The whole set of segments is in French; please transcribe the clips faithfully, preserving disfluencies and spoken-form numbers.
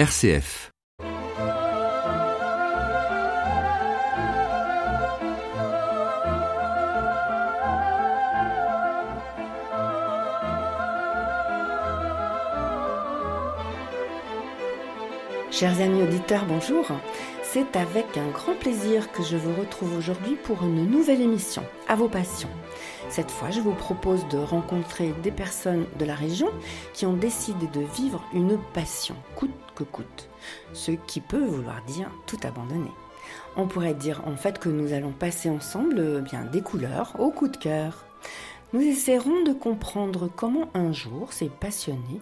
R C F. Chers amis auditeurs, bonjour. C'est avec un grand plaisir que je vous retrouve aujourd'hui pour une nouvelle émission, À Vos Passions. Cette fois, je vous propose de rencontrer des personnes de la région qui ont décidé de vivre une passion, coûte que coûte, ce qui peut vouloir dire tout abandonner. On pourrait dire en fait que nous allons passer ensemble eh bien, des couleurs au coup de cœur. Nous essaierons de comprendre comment un jour ces passionnés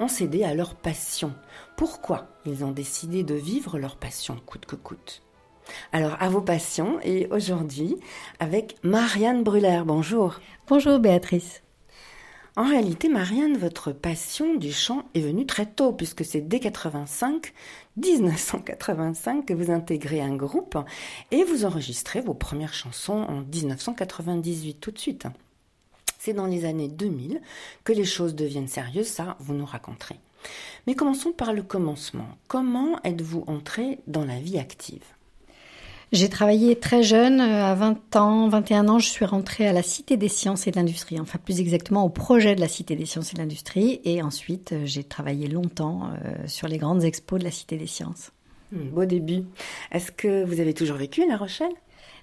ont cédé à leur passion, pourquoi ils ont décidé de vivre leur passion coûte que coûte. Alors, à vos passions, et aujourd'hui, avec Marianne Bruller. Bonjour. Bonjour Béatrice. En réalité, Marianne, votre passion du chant est venue très tôt, puisque c'est dès quatre-vingt-cinq, mille neuf cent quatre-vingt-cinq que vous intégrez un groupe et vous enregistrez vos premières chansons en dix-neuf cent quatre-vingt-dix-huit, tout de suite. C'est dans les années deux mille que les choses deviennent sérieuses, ça vous nous raconterez. Mais commençons par le commencement. Comment êtes-vous entrée dans la vie active ? J'ai travaillé très jeune, à vingt ans, vingt et un ans, je suis rentrée à la Cité des Sciences et de l'Industrie, enfin plus exactement au projet de la Cité des Sciences et de l'Industrie, et ensuite j'ai travaillé longtemps sur les grandes expos de la Cité des Sciences. Mmh, beau début. Est-ce que vous avez toujours vécu à La Rochelle ?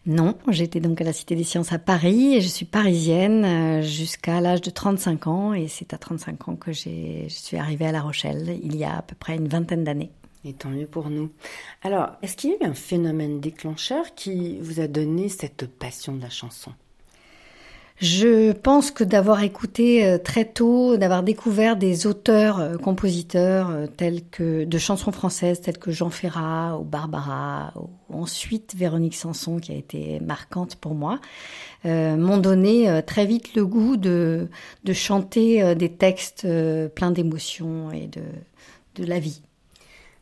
Non, j'étais donc à la Cité des Sciences à Paris et je suis parisienne jusqu'à l'âge de trente-cinq ans, et c'est à trente-cinq ans que j'ai, je suis arrivée à La Rochelle, il y a à peu près une vingtaine d'années. Et tant mieux pour nous. Alors, est-ce qu'il y a eu un phénomène déclencheur qui vous a donné cette passion de la chanson ? Je pense que d'avoir écouté très tôt, d'avoir découvert des auteurs-compositeurs tels que de chansons françaises tels que Jean Ferrat ou Barbara, ou ensuite Véronique Sanson qui a été marquante pour moi, euh, m'ont donné très vite le goût de, de chanter des textes pleins d'émotions et de, de la vie.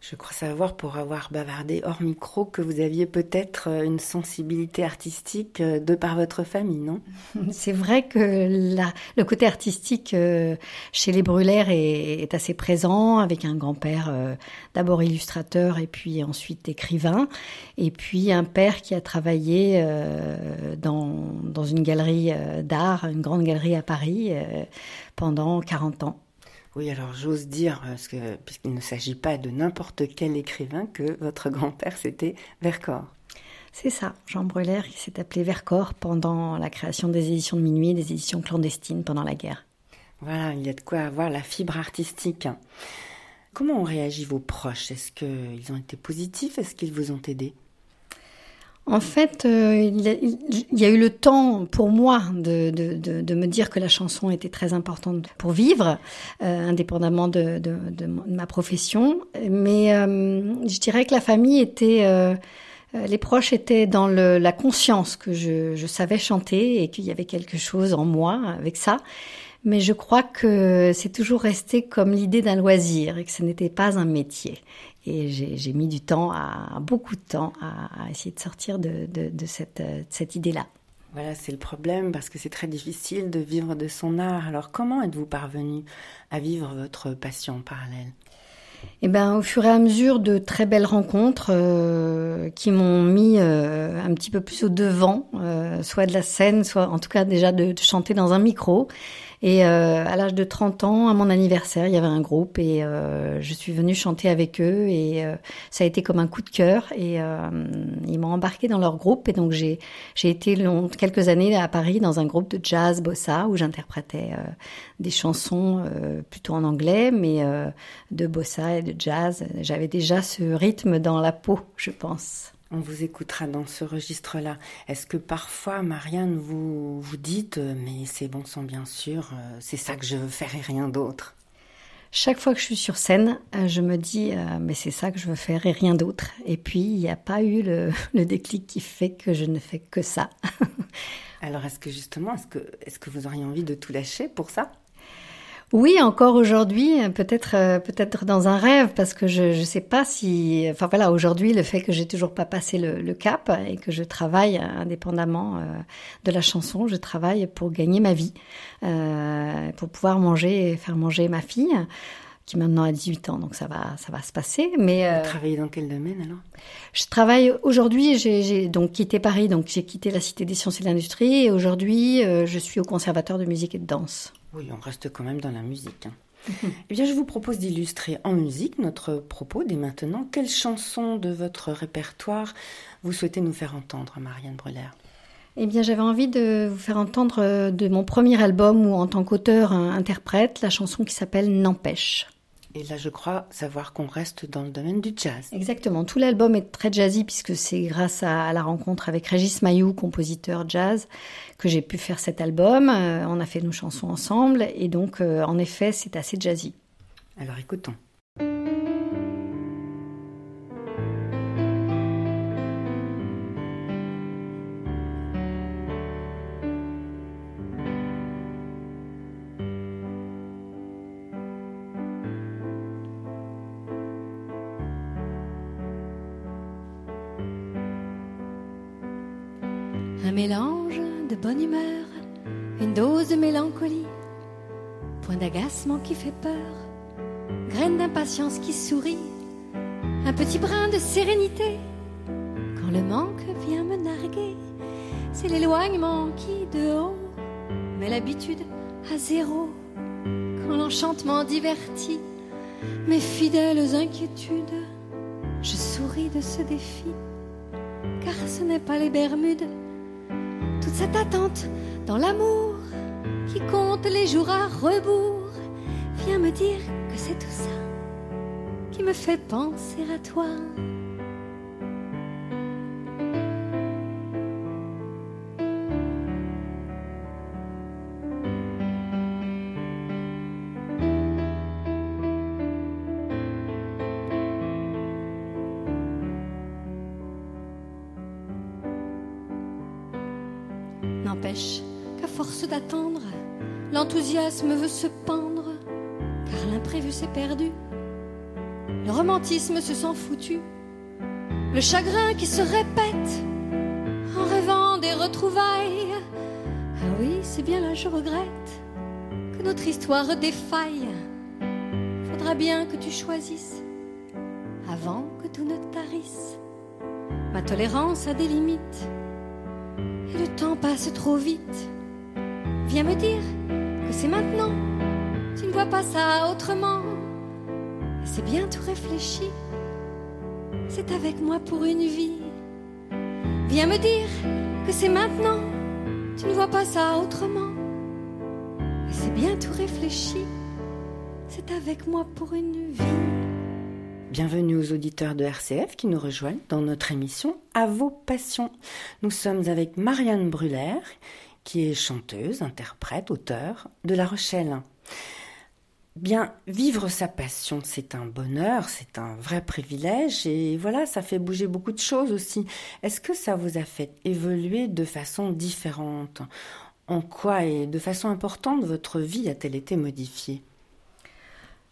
Je crois savoir, pour avoir bavardé hors micro, que vous aviez peut-être une sensibilité artistique de par votre famille, non ? C'est vrai que la, le côté artistique chez les Bruller est, est assez présent, avec un grand-père d'abord illustrateur et puis ensuite écrivain, et puis un père qui a travaillé dans, dans une galerie d'art, une grande galerie à Paris, pendant quarante ans. Oui, alors j'ose dire, parce que, puisqu'il ne s'agit pas de n'importe quel écrivain, que votre grand-père, c'était Vercors. C'est ça, Jean Bruller, qui s'est appelé Vercors pendant la création des éditions de Minuit, des éditions clandestines pendant la guerre. Voilà, il y a de quoi avoir la fibre artistique. Comment ont réagi vos proches ? Est-ce qu'ils ont été positifs ? Est-ce qu'ils vous ont aidé ? En fait, euh, il, y a, il y a eu le temps pour moi de, de, de, de me dire que la chanson était très importante pour vivre, euh, indépendamment de, de, de ma profession. Mais euh, je dirais que la famille était... Euh, les proches étaient dans le, la conscience que je, je savais chanter et qu'il y avait quelque chose en moi avec ça. Mais je crois que c'est toujours resté comme l'idée d'un loisir et que ce n'était pas un métier. Et j'ai, j'ai mis du temps, à, beaucoup de temps, à, à essayer de sortir de, de, de, cette, de cette idée-là. Voilà, c'est le problème, parce que c'est très difficile de vivre de son art. Alors, comment êtes-vous parvenue à vivre votre passion en parallèle ? Eh ben, au fur et à mesure de très belles rencontres euh, qui m'ont mis euh, un petit peu plus au devant, euh, soit de la scène, soit en tout cas déjà de, de chanter dans un micro. Et euh, à l'âge de trente ans, à mon anniversaire, il y avait un groupe et euh, je suis venue chanter avec eux, et euh, ça a été comme un coup de cœur, et euh, ils m'ont embarquée dans leur groupe, et donc j'ai, j'ai été long, quelques années à Paris dans un groupe de jazz bossa où j'interprétais euh, des chansons euh, plutôt en anglais, mais euh, de bossa et de jazz. J'avais déjà ce rythme dans la peau, je pense. On vous écoutera dans ce registre-là. Est-ce que parfois, Marianne, vous vous dites « mais c'est bon sang, bien sûr, c'est ça que je veux faire et rien d'autre ». Chaque fois que je suis sur scène, je me dis « mais c'est ça que je veux faire et rien d'autre ». Et puis, il n'y a pas eu le, le déclic qui fait que je ne fais que ça. Alors, est-ce que justement, est-ce que, est-ce que vous auriez envie de tout lâcher pour ça ? Oui, encore aujourd'hui, peut-être, peut-être dans un rêve, parce que je, je sais pas si, enfin voilà, aujourd'hui, le fait que j'ai toujours pas passé le, le cap et que je travaille indépendamment de la chanson, je travaille pour gagner ma vie, euh, pour pouvoir manger et faire manger ma fille, qui maintenant a dix-huit ans, donc ça va, ça va se passer. Mais euh, vous travaillez dans quel domaine alors ? Je travaille aujourd'hui, j'ai, j'ai donc quitté Paris, donc j'ai quitté la Cité des Sciences et de l'Industrie, et aujourd'hui euh, je suis au Conservatoire de musique et de danse. Oui, on reste quand même dans la musique. Hein. Eh bien, je vous propose d'illustrer en musique notre propos dès maintenant. Quelle chanson de votre répertoire vous souhaitez nous faire entendre, Marianne Bruller ? Eh bien, j'avais envie de vous faire entendre de mon premier album où, en tant qu'auteur-interprète, la chanson qui s'appelle « N'empêche ». Et là, je crois savoir qu'on reste dans le domaine du jazz. Exactement. Tout l'album est très jazzy puisque c'est grâce à, à la rencontre avec Régis Mailloux, compositeur jazz, que j'ai pu faire cet album. Euh, on a fait nos chansons ensemble et donc, euh, en effet, c'est assez jazzy. Alors, écoutons. Un mélange de bonne humeur, une dose de mélancolie, point d'agacement qui fait peur, graine d'impatience qui sourit, un petit brin de sérénité, quand le manque vient me narguer, c'est l'éloignement qui, de haut, met l'habitude à zéro, quand l'enchantement divertit mes fidèles aux inquiétudes, je souris de ce défi, car ce n'est pas les Bermudes, toute cette attente dans l'amour qui compte les jours à rebours vient me dire que c'est tout ça qui me fait penser à toi. N'empêche qu'à force d'attendre, l'enthousiasme veut se pendre, car l'imprévu s'est perdu, le romantisme se sent foutu, le chagrin qui se répète, en rêvant des retrouvailles. Ah oui, c'est bien là, je regrette que notre histoire défaille. Faudra bien que tu choisisses, avant que tout ne tarisse. Ma tolérance a des limites. Et le temps passe trop vite. Viens me dire que c'est maintenant. Tu ne vois pas ça autrement. Et c'est bien tout réfléchi. C'est avec moi pour une vie. Viens me dire que c'est maintenant. Tu ne vois pas ça autrement. Et c'est bien tout réfléchi. C'est avec moi pour une vie. Bienvenue aux auditeurs de R C F qui nous rejoignent dans notre émission À vos passions. Nous sommes avec Marianne Bruller, qui est chanteuse, interprète, auteure de La Rochelle. Bien, vivre sa passion, c'est un bonheur, c'est un vrai privilège et voilà, ça fait bouger beaucoup de choses aussi. Est-ce que ça vous a fait évoluer de façon différente ? En quoi et de façon importante votre vie a-t-elle été modifiée ?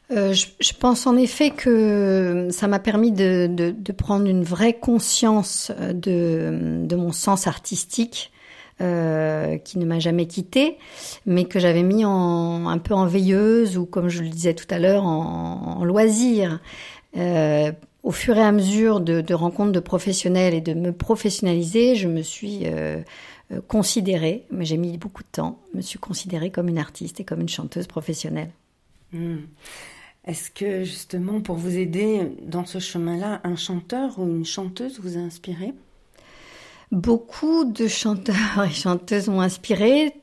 Euh, je, je pense en effet que ça m'a permis de, de, de prendre une vraie conscience de, de mon sens artistique euh, qui ne m'a jamais quittée, mais que j'avais mis en, un peu en veilleuse ou, comme je le disais tout à l'heure, en, en loisir. Euh, au fur et à mesure de, de rencontres de professionnels et de me professionnaliser, je me suis euh, considérée, mais j'ai mis beaucoup de temps, je me suis considérée comme une artiste et comme une chanteuse professionnelle. Mmh. Est-ce que justement pour vous aider dans ce chemin-là, un chanteur ou une chanteuse vous a inspiré ? Beaucoup de chanteurs et chanteuses m'ont inspiré.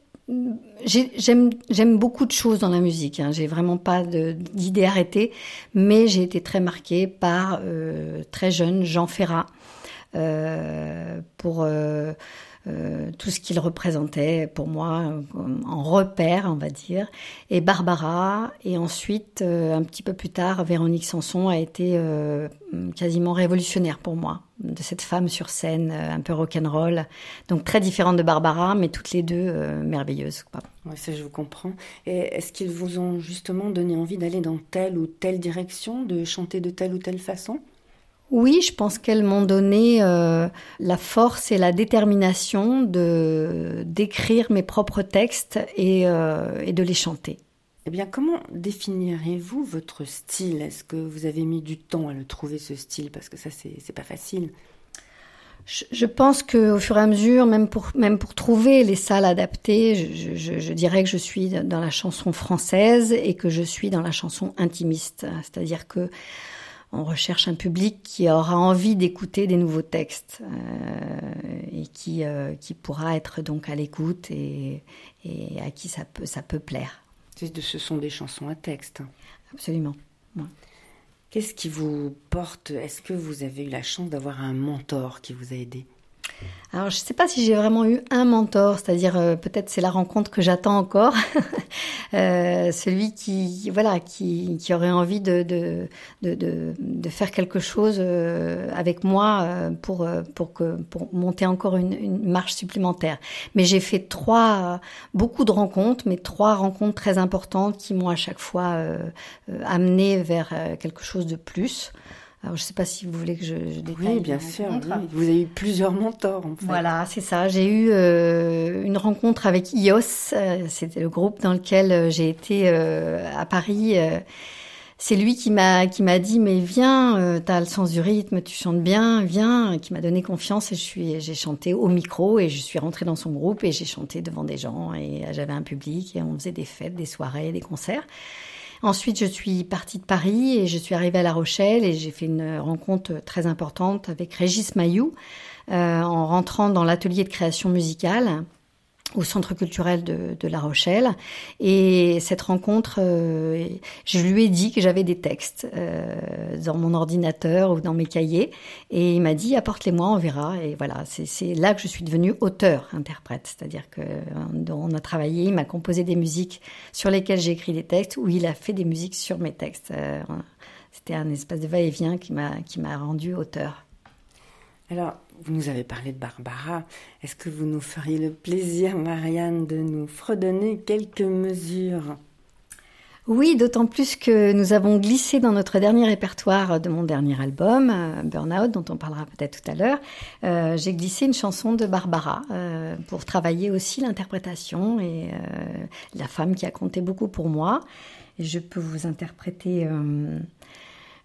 J'ai, j'aime, j'aime beaucoup de choses dans la musique, hein. J'ai vraiment pas de, d'idée arrêtée, mais j'ai été très marquée par euh, très jeune Jean Ferrat euh, pour... Euh, Euh, tout ce qu'il représentait pour moi euh, en repère, on va dire, et Barbara, et ensuite euh, un petit peu plus tard, Véronique Sanson a été euh, quasiment révolutionnaire pour moi, de cette femme sur scène euh, un peu rock'n'roll, donc très différente de Barbara, mais toutes les deux euh, merveilleuses. Oui, ça je vous comprends. Et est-ce qu'ils vous ont justement donné envie d'aller dans telle ou telle direction, de chanter de telle ou telle façon ? Oui, je pense qu'elles m'ont donné euh, la force et la détermination de d'écrire mes propres textes et, euh, et de les chanter. Eh bien, comment définirez-vous votre style? Est-ce que vous avez mis du temps à le trouver, ce style? Parce que ça, c'est, c'est pas facile. Je, je pense qu'au fur et à mesure, même pour, même pour trouver les salles adaptées, je, je, je dirais que je suis dans la chanson française et que je suis dans la chanson intimiste. C'est-à-dire que on recherche un public qui aura envie d'écouter des nouveaux textes euh, et qui, euh, qui pourra être donc à l'écoute et, et à qui ça peut, ça peut plaire. Ce sont des chansons à texte. Absolument. Ouais. Qu'est-ce qui vous porte? Est-ce que vous avez eu la chance d'avoir un mentor qui vous a aidé? Alors, je ne sais pas si j'ai vraiment eu un mentor, c'est-à-dire euh, peut-être c'est la rencontre que j'attends encore, euh, celui qui, voilà, qui, qui aurait envie de, de, de, de, de faire quelque chose euh, avec moi euh, pour, pour, que, pour monter encore une, une marche supplémentaire. Mais j'ai fait trois, beaucoup de rencontres, mais trois rencontres très importantes qui m'ont à chaque fois euh, euh, amenée vers euh, quelque chose de plus. Alors, je ne sais pas si vous voulez que je, je détaille. Oui, bien sûr. Oui. Vous avez eu plusieurs mentors, en fait. Voilà, c'est ça. J'ai eu euh, une rencontre avec Ios. Euh, c'était le groupe dans lequel j'ai été euh, à Paris. Euh, c'est lui qui m'a, qui m'a dit, mais viens, euh, tu as le sens du rythme, tu chantes bien, viens, qui m'a donné confiance. Et je suis, j'ai chanté au micro et je suis rentrée dans son groupe et j'ai chanté devant des gens. Et j'avais un public et on faisait des fêtes, des soirées, des concerts. Ensuite, je suis partie de Paris et je suis arrivée à La Rochelle et j'ai fait une rencontre très importante avec Régis Mailloux euh, en rentrant dans l'atelier de création musicale au Centre culturel de, de La Rochelle. Et cette rencontre, euh, je lui ai dit que j'avais des textes euh, dans mon ordinateur ou dans mes cahiers. Et il m'a dit, apporte-les-moi, on verra. Et voilà, c'est, c'est là que je suis devenue auteur-interprète. C'est-à-dire qu'on a travaillé, il m'a composé des musiques sur lesquelles j'ai écrit des textes ou il a fait des musiques sur mes textes. Euh, c'était un espèce de va-et-vient qui m'a, qui m'a rendue auteur. Alors, vous nous avez parlé de Barbara. Est-ce que vous nous feriez le plaisir, Marianne, de nous fredonner quelques mesures? Oui, d'autant plus que nous avons glissé dans notre dernier répertoire de mon dernier album, Burnout, dont on parlera peut-être tout à l'heure. Euh, j'ai glissé une chanson de Barbara euh, pour travailler aussi l'interprétation et euh, la femme qui a compté beaucoup pour moi. Et je peux vous interpréter... Euh,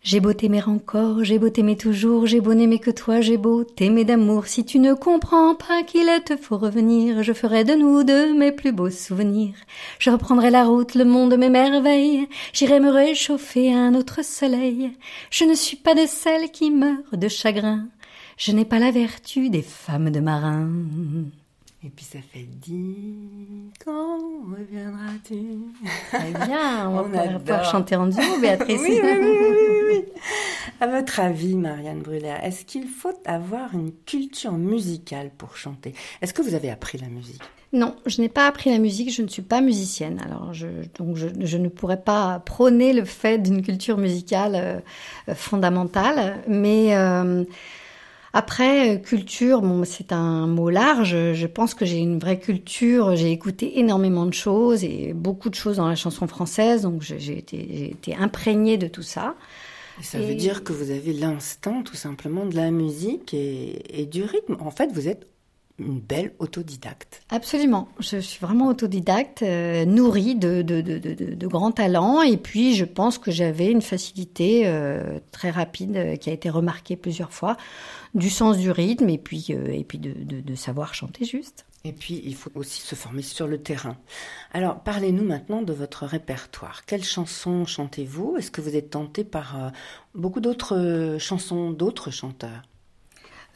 J'ai beau t'aimer encore, j'ai beau t'aimer toujours, j'ai beau n'aimer que toi, j'ai beau t'aimer d'amour. Si tu ne comprends pas qu'il te faut revenir, je ferai de nous deux mes plus beaux souvenirs. Je reprendrai la route, le monde, mes merveilles, j'irai me réchauffer à un autre soleil. Je ne suis pas de celles qui meurent de chagrin, je n'ai pas la vertu des femmes de marins. Et puis ça fait dix. Quand reviendras-tu? Très bien, on, on va pouvoir chanter en duo, Béatrice. oui, oui, oui, oui, oui. À votre avis, Marianne Bruller, est-ce qu'il faut avoir une culture musicale pour chanter? Est-ce que vous avez appris la musique? Non, je n'ai pas appris la musique, je ne suis pas musicienne. Alors, je, donc je, je ne pourrais pas prôner le fait d'une culture musicale euh, fondamentale, mais... Euh, Après, culture, bon, c'est un mot large. Je pense que j'ai une vraie culture. J'ai écouté énormément de choses et beaucoup de choses dans la chanson française. Donc, j'ai été, j'ai été imprégnée de tout ça. Et ça et... veut dire que vous avez l'instinct, tout simplement, de la musique et, et du rythme. En fait, vous êtes une belle autodidacte. Absolument. Je suis vraiment autodidacte, euh, nourrie de, de, de, de, de, de grands talents. Et puis, je pense que j'avais une facilité euh, très rapide euh, qui a été remarquée plusieurs fois, du sens du rythme et puis, euh, et puis de, de, de savoir chanter juste. Et puis, il faut aussi se former sur le terrain. Alors, parlez-nous maintenant de votre répertoire. Quelles chansons chantez-vous? Est-ce que vous êtes tentée par euh, beaucoup d'autres euh, chansons d'autres chanteurs?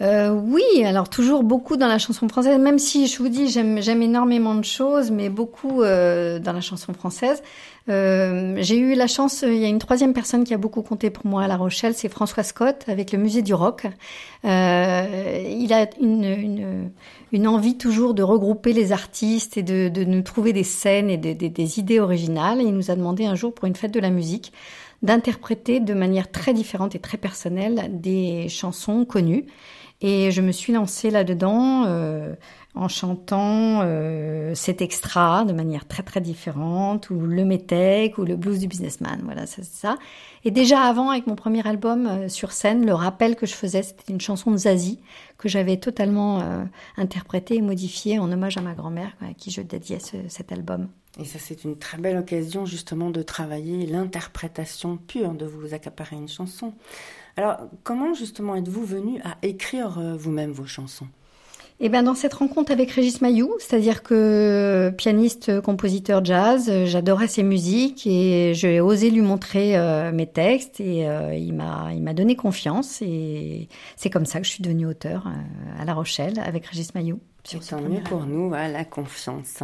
Euh, oui, alors toujours beaucoup dans la chanson française, même si je vous dis j'aime, j'aime énormément de choses, mais beaucoup euh, dans la chanson française. Euh, j'ai eu la chance, il y a une troisième personne qui a beaucoup compté pour moi à La Rochelle, c'est François Scott avec le Musée du Rock. Euh, il a une, une, une envie toujours de regrouper les artistes et de, de nous trouver des scènes et de, de, des idées originales. Il nous a demandé un jour pour une fête de la musique d'interpréter de manière très différente et très personnelle des chansons connues. Et je me suis lancée là-dedans euh, en chantant euh, cet extra de manière très très différente, ou le métèque, ou le blues du businessman, voilà, c'est ça. Et déjà avant, avec mon premier album euh, sur scène, le rappel que je faisais, c'était une chanson de Zazie que j'avais totalement euh, interprétée et modifiée en hommage à ma grand-mère à qui je dédiais ce, cet album. Et ça, c'est une très belle occasion justement de travailler l'interprétation pure, de vous accaparer une chanson. Alors, comment justement êtes-vous venu à écrire vous-même vos chansons ? Eh bien, dans cette rencontre avec Régis Mailloux, c'est-à-dire que pianiste, compositeur jazz, j'adorais ses musiques et j'ai osé lui montrer euh, mes textes et euh, il m'a, il m'a donné confiance et c'est comme ça que je suis devenue auteure euh, à La Rochelle avec Régis Mailloux. C'est mieux pour nous, à la confiance.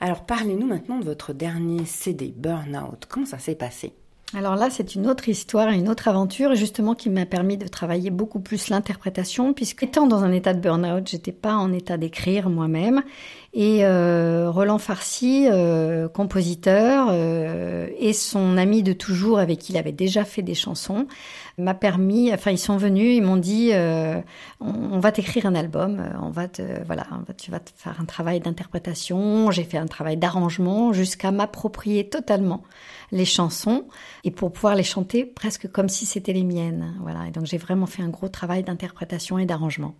Alors, parlez-nous maintenant de votre dernier C D, Burnout. Comment ça s'est passé ? Alors là, c'est une autre histoire, une autre aventure, justement, qui m'a permis de travailler beaucoup plus l'interprétation, puisque étant dans un état de burn-out, j'étais pas en état d'écrire moi-même. Et euh, Roland Farcy, euh, compositeur, euh, et son ami de toujours, avec qui il avait déjà fait des chansons, m'a permis. Enfin, ils sont venus, ils m'ont dit, euh, on, on va t'écrire un album, on va te, voilà, on va, tu vas te faire un travail d'interprétation. J'ai fait un travail d'arrangement jusqu'à m'approprier totalement les chansons. Et pour pouvoir les chanter presque comme si c'était les miennes. Voilà. Et donc j'ai vraiment fait un gros travail d'interprétation et d'arrangement.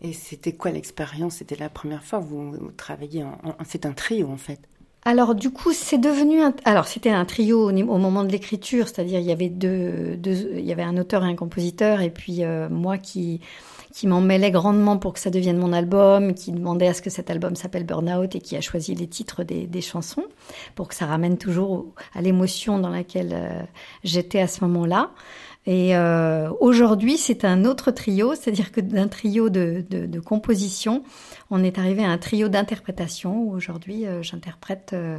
Et c'était quoi l'expérience ? C'était la première fois que vous, vous travailliez en, en... C'est un trio en fait. Alors du coup, c'est devenu... Un... Alors c'était un trio au, au moment de l'écriture, c'est-à-dire il y avait deux, deux... il y avait un auteur et un compositeur, et puis euh, moi qui... qui m'en mêlait grandement pour que ça devienne mon album, qui demandait à ce que cet album s'appelle Burnout et qui a choisi les titres des, des chansons pour que ça ramène toujours à l'émotion dans laquelle euh, j'étais à ce moment-là. Et euh, aujourd'hui, c'est un autre trio, c'est-à-dire que d'un trio de, de, de composition, on est arrivé à un trio d'interprétation où aujourd'hui, euh, j'interprète euh,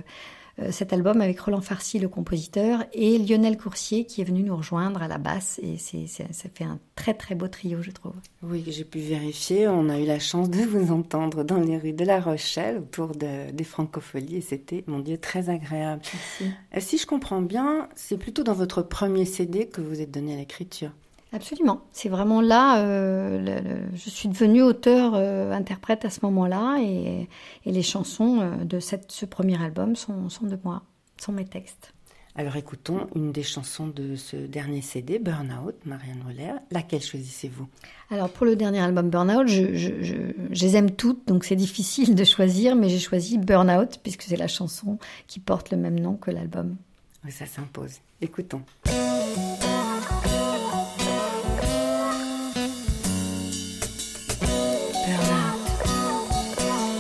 cet album avec Roland Farcy, le compositeur, et Lionel Courcier qui est venu nous rejoindre à la basse. Et c'est, c'est, ça fait un très très beau trio, je trouve. Oui, j'ai pu vérifier. On a eu la chance de vous entendre dans les rues de La Rochelle autour de, des Francofolies et c'était, mon Dieu, très agréable. Merci. Si je comprends bien, c'est plutôt dans votre premier C D que vous êtes donné à l'écriture. Absolument. C'est vraiment là, euh, le, le, je suis devenue auteure-interprète euh, à ce moment-là et, et les chansons euh, de cette, ce premier album sont, sont de moi, sont mes textes. Alors écoutons une des chansons de ce dernier C D, Burnout, Marianne Bruller. Laquelle choisissez-vous ? Alors pour le dernier album Burnout, je, je, je, je les aime toutes, donc c'est difficile de choisir, mais j'ai choisi Burnout puisque c'est la chanson qui porte le même nom que l'album. Oui, ça s'impose. Écoutons.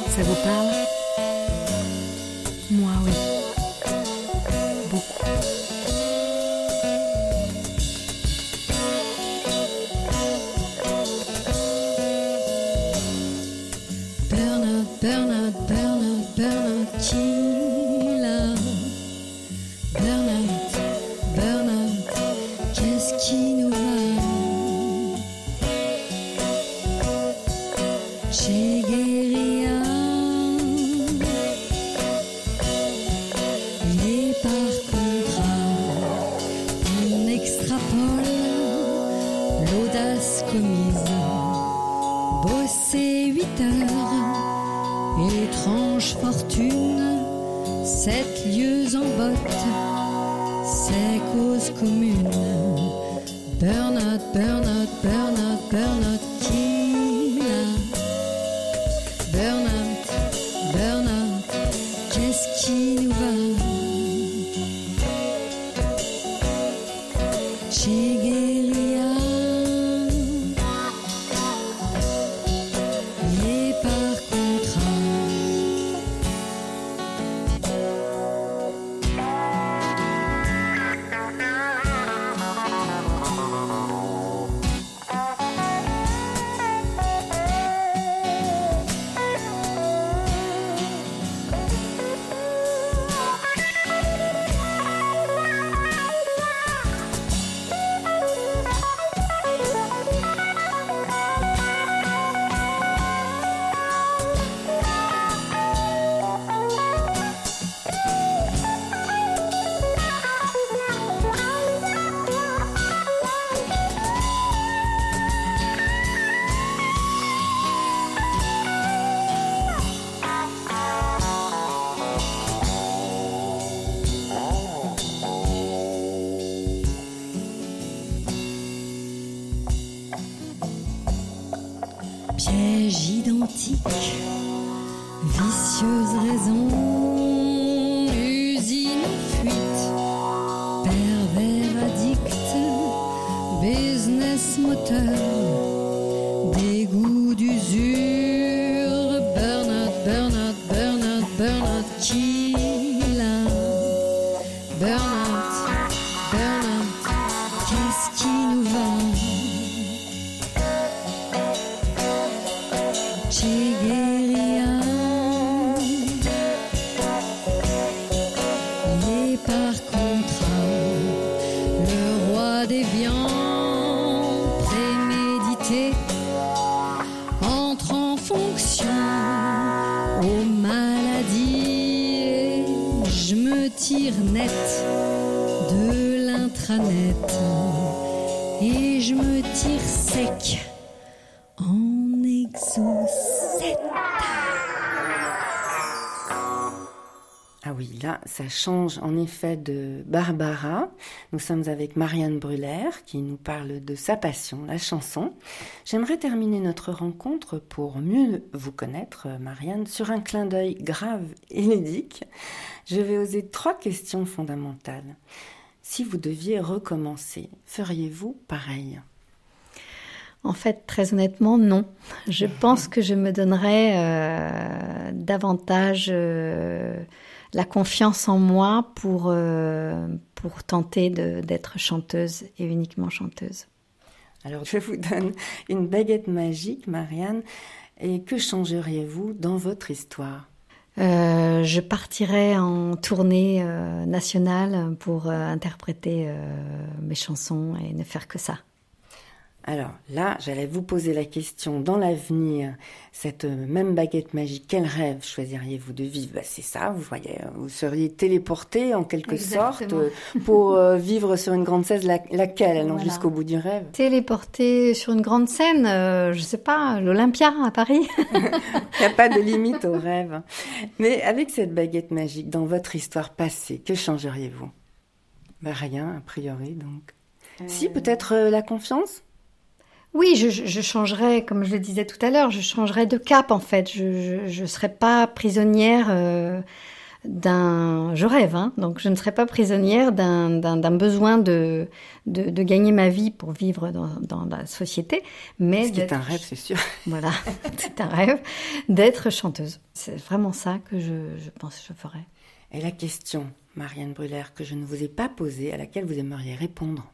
Ça vous parle ? Moi, oui. Beaucoup. Burnout, burnout, burnout, burnout killer. Burnout, burnout, qu'est-ce qui nous va ? J'ai guéri. Étrange fortune, sept lieux en botte, c'est cause commune. Burnout, burnout, burnout, burnout killer. Burnout, burnout, qu'est-ce qui nous va? J'ai guéri. Piège identique, vicieuse raison. business moteur, dégoût d'usure, burn-out, burn-out, burn-out, burn-out, Gila, burn-out, burn-out, qu'est-ce qui nous vend? Chigueria, il est par contrat le roi des viandes. Net de l'intranet et je me tire sec en exocète. Ah oui, là, ça change en effet de Barbara. Nous sommes avec Marianne Bruller qui nous parle de sa passion, la chanson. J'aimerais terminer notre rencontre pour mieux vous connaître, Marianne, sur un clin d'œil grave et ludique. Je vais oser trois questions fondamentales. Si vous deviez recommencer, feriez-vous pareil ? En fait, très honnêtement, non. Je pense que je me donnerais euh, davantage euh, la confiance en moi pour, euh, pour tenter de, d'être chanteuse et uniquement chanteuse. Alors, je vous donne une baguette magique, Marianne. Et que changeriez-vous dans votre histoire ? Euh, je partirais en tournée euh, nationale pour euh, interpréter euh, mes chansons et ne faire que ça. Alors là, j'allais vous poser la question, dans l'avenir, cette même baguette magique, quel rêve choisiriez-vous de vivre ? Bah, c'est ça, vous voyez, vous seriez téléporté en quelque Exactement. sorte pour euh, vivre sur une grande scène, la, laquelle, allant voilà. jusqu'au bout du rêve ? Téléporté sur une grande scène, euh, je ne sais pas, l'Olympia à Paris. Il n'y a pas de limite au rêve. Mais avec cette baguette magique, dans votre histoire passée, que changeriez-vous ? Bah, rien, a priori, donc. Euh... Si, peut-être euh, la confiance ? Oui, je, je changerais, comme je le disais tout à l'heure, je changerais de cap en fait. Je ne serais pas prisonnière euh, d'un... Je rêve, hein, donc je ne serais pas prisonnière d'un, d'un, d'un besoin de, de, de gagner ma vie pour vivre dans, dans la société. Mais Ce qui est un rêve, c'est sûr. Voilà, c'est un rêve d'être chanteuse. C'est vraiment ça que je, je pense que je ferais. Et la question, Marianne Bruller, que je ne vous ai pas posée, à laquelle vous aimeriez répondre ?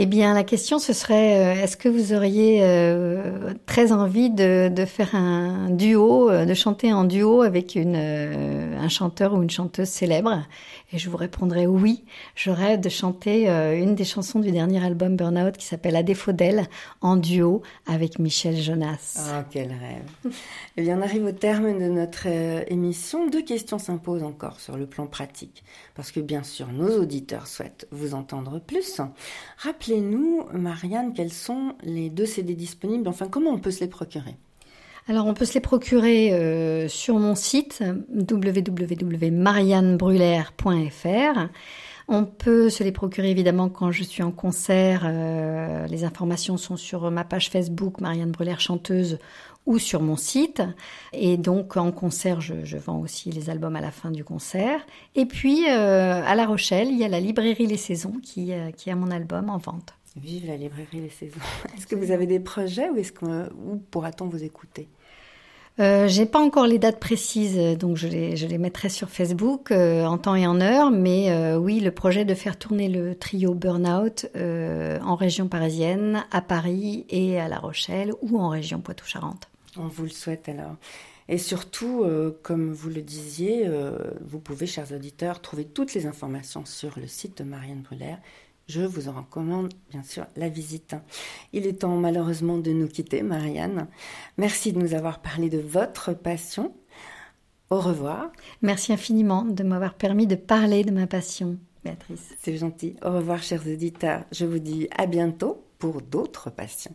Eh bien, la question, ce serait, euh, est-ce que vous auriez euh, très envie de, de faire un duo, euh, de chanter en duo avec une, euh, un chanteur ou une chanteuse célèbre ? Et je vous répondrai oui. Je rêve de chanter euh, une des chansons du dernier album Burnout qui s'appelle « À défaut d'elle » en duo avec Michel Jonas. Oh, quel rêve ! Eh bien, on arrive au terme de notre euh, émission. Deux questions s'imposent encore sur le plan pratique. Parce que, bien sûr, nos auditeurs souhaitent vous entendre plus. Rappelez Rappelez-nous, Marianne, quels sont les deux C D disponibles ? Enfin, comment on peut se les procurer ? Alors, on peut se les procurer euh, sur mon site w w w point marianne bruller point f r. On peut se les procurer évidemment quand je suis en concert. Euh, les informations sont sur ma page Facebook Marianne Bruller chanteuse ou sur mon site. Et donc, en concert, je, je vends aussi les albums à la fin du concert. Et puis, euh, à La Rochelle, il y a la librairie Les Saisons qui, euh, qui a mon album en vente. Vive la librairie Les Saisons. Est-ce que vous avez des projets ou est-ce que, où pourra-t-on vous écouter ? Euh, j'ai pas encore les dates précises, donc je les, je les mettrai sur Facebook euh, en temps et en heure. Mais euh, oui, le projet de faire tourner le trio Burnout euh, en région parisienne, à Paris et à La Rochelle ou en région Poitou-Charentes. On vous le souhaite alors. Et surtout, euh, comme vous le disiez, euh, vous pouvez, chers auditeurs, trouver toutes les informations sur le site de Marianne Bruller. Je vous en recommande, bien sûr, la visite. Il est temps, malheureusement, de nous quitter, Marianne. Merci de nous avoir parlé de votre passion. Au revoir. Merci infiniment de m'avoir permis de parler de ma passion, Béatrice. C'est gentil. Au revoir, chers auditeurs. Je vous dis à bientôt pour d'autres passions.